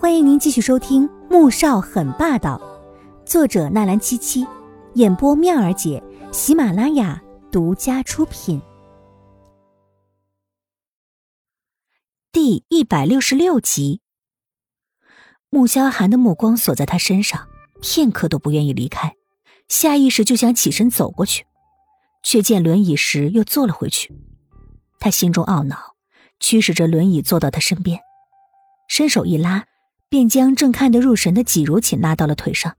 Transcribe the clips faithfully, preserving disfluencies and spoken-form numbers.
欢迎您继续收听《穆少很霸道》，作者纳兰七七，演播妙儿姐，喜马拉雅独家出品。第一百六十六集，穆萧寒的目光锁在他身上，片刻都不愿意离开，下意识就想起身走过去，却见轮椅时又坐了回去。他心中懊恼，驱使着轮椅坐到他身边，伸手一拉，便将正看得入神的纪如锦拉到了腿上。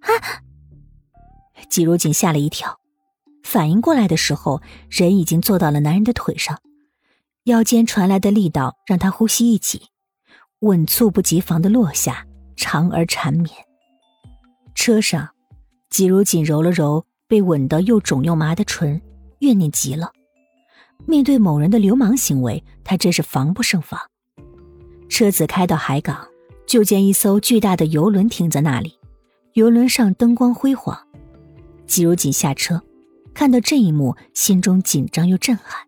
啊！纪如锦吓了一跳，反应过来的时候，人已经坐到了男人的腿上，腰间传来的力道让他呼吸一紧，吻猝不及防地落下，长而缠绵。车上，纪如锦揉了揉被吻得又肿又麻的唇，怨念极了。面对某人的流氓行为，他真是防不胜防。车子开到海港，就见一艘巨大的游轮停在那里，游轮上灯光辉煌。纪如锦下车，看到这一幕，心中紧张又震撼。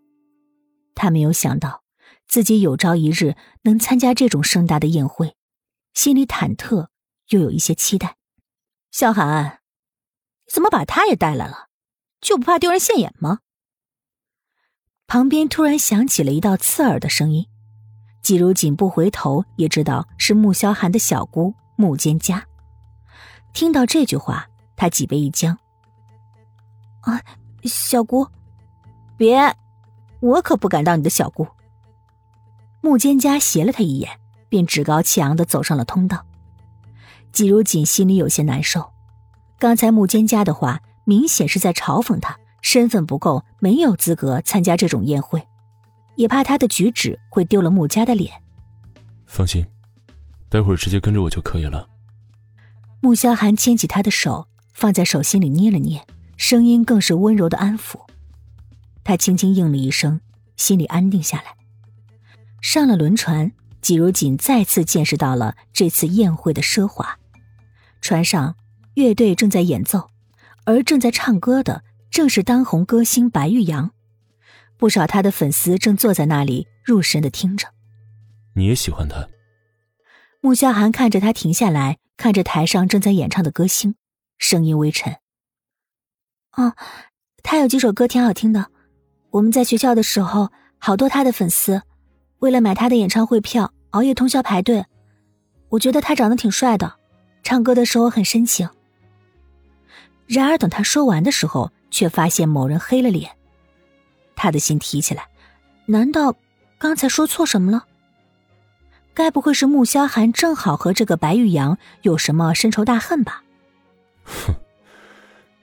他没有想到自己有朝一日能参加这种盛大的宴会，心里忐忑又有一些期待。萧寒，你怎么把他也带来了？就不怕丢人现眼吗？旁边突然响起了一道刺耳的声音，纪如锦不回头也知道是穆萧寒的小姑穆蒹葭。听到这句话，他脊背一僵。啊，小姑，别，我可不敢当你的小姑。穆蒹葭斜了他一眼，便趾高气昂地走上了通道。纪如锦心里有些难受，刚才穆蒹葭的话明显是在嘲讽他身份不够，没有资格参加这种宴会，也怕他的举止会丢了穆家的脸。放心，待会儿直接跟着我就可以了。穆萧寒牵起他的手，放在手心里捏了捏，声音更是温柔的安抚。他轻轻应了一声，心里安定下来。上了轮船，纪如锦再次见识到了这次宴会的奢华。船上乐队正在演奏，而正在唱歌的正是当红歌星白玉阳。不少他的粉丝正坐在那里入神地听着。你也喜欢他？穆萧寒看着他停下来，看着台上正在演唱的歌星，声音微沉。哦，他有几首歌挺好听的，我们在学校的时候，好多他的粉丝为了买他的演唱会票熬夜通宵排队。我觉得他长得挺帅的，唱歌的时候很深情。然而等他说完的时候，却发现某人黑了脸。他的心提起来，难道刚才说错什么了？该不会是穆萧寒正好和这个白玉阳有什么深仇大恨吧？哼，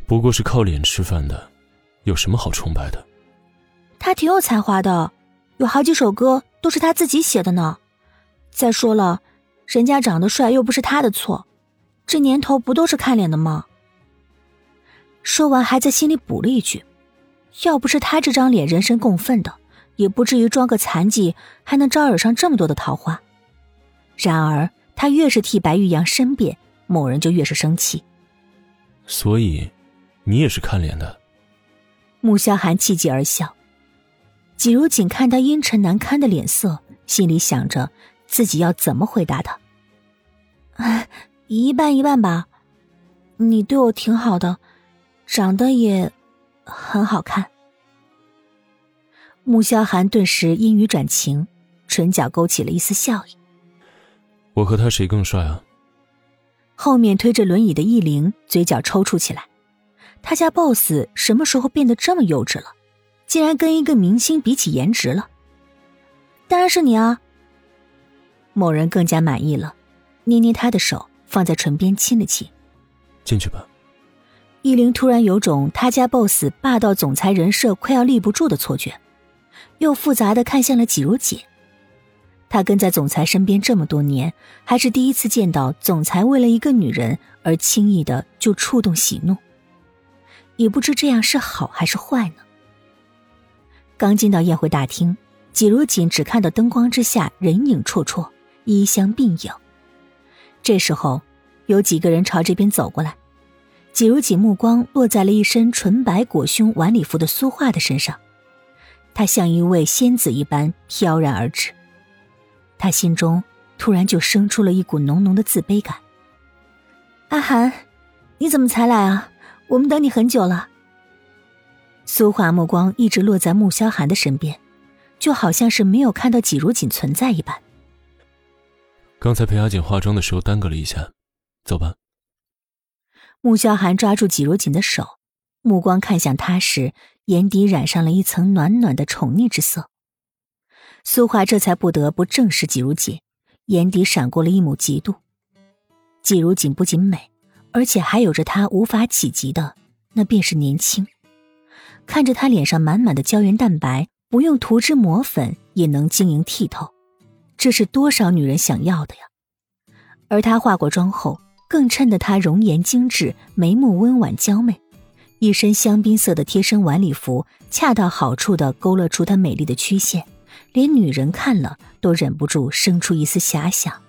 不过是靠脸吃饭的，有什么好崇拜的？他挺有才华的，有好几首歌都是他自己写的呢。再说了，人家长得帅又不是他的错，这年头不都是看脸的吗？说完还在心里补了一句，要不是他这张脸人神共愤的，也不至于装个残疾还能招惹上这么多的桃花。然而他越是替白玉阳申辩，某人就越是生气。所以你也是看脸的？穆萧寒气急而笑。纪如锦看他阴沉难堪的脸色，心里想着自己要怎么回答他。啊，一半一半吧，你对我挺好的，长得也很好看。穆萧寒顿时阴雨转晴，唇角勾起了一丝笑意。我和他谁更帅啊？后面推着轮椅的易灵嘴角抽搐起来，他家 boss 什么时候变得这么幼稚了，竟然跟一个明星比起颜值了。当然是你啊。某人更加满意了，捏捏他的手，放在唇边亲了亲。进去吧。易灵突然有种他家 boss 霸道总裁人设快要立不住的错觉，又复杂地看向了纪如锦。他跟在总裁身边这么多年，还是第一次见到总裁为了一个女人而轻易地就触动喜怒，也不知这样是好还是坏呢。刚进到宴会大厅，纪如锦只看到灯光之下人影绰绰，衣香鬓影。这时候有几个人朝这边走过来，纪如锦目光落在了一身纯白裹胸晚礼服的苏画的身上，她像一位仙子一般飘然而至。她心中突然就生出了一股浓浓的自卑感。阿涵，你怎么才来啊？我们等你很久了。苏华目光一直落在穆萧寒的身边，就好像是没有看到季如锦存在一般。刚才陪阿锦化妆的时候耽搁了一下，走吧。穆萧寒抓住季如锦的手，目光看向他时，眼底染上了一层暖暖的宠溺之色。苏华这才不得不正视季如锦，眼底闪过了一抹嫉妒。季如锦不仅美，而且还有着她无法企及的，那便是年轻。看着她脸上满满的胶原蛋白，不用涂脂抹粉也能晶莹剔透，这是多少女人想要的呀。而她化过妆后，更衬得她容颜精致，眉目温婉娇媚，一身香槟色的贴身晚礼服恰到好处地勾勒出她美丽的曲线，连女人看了都忍不住生出一丝遐想。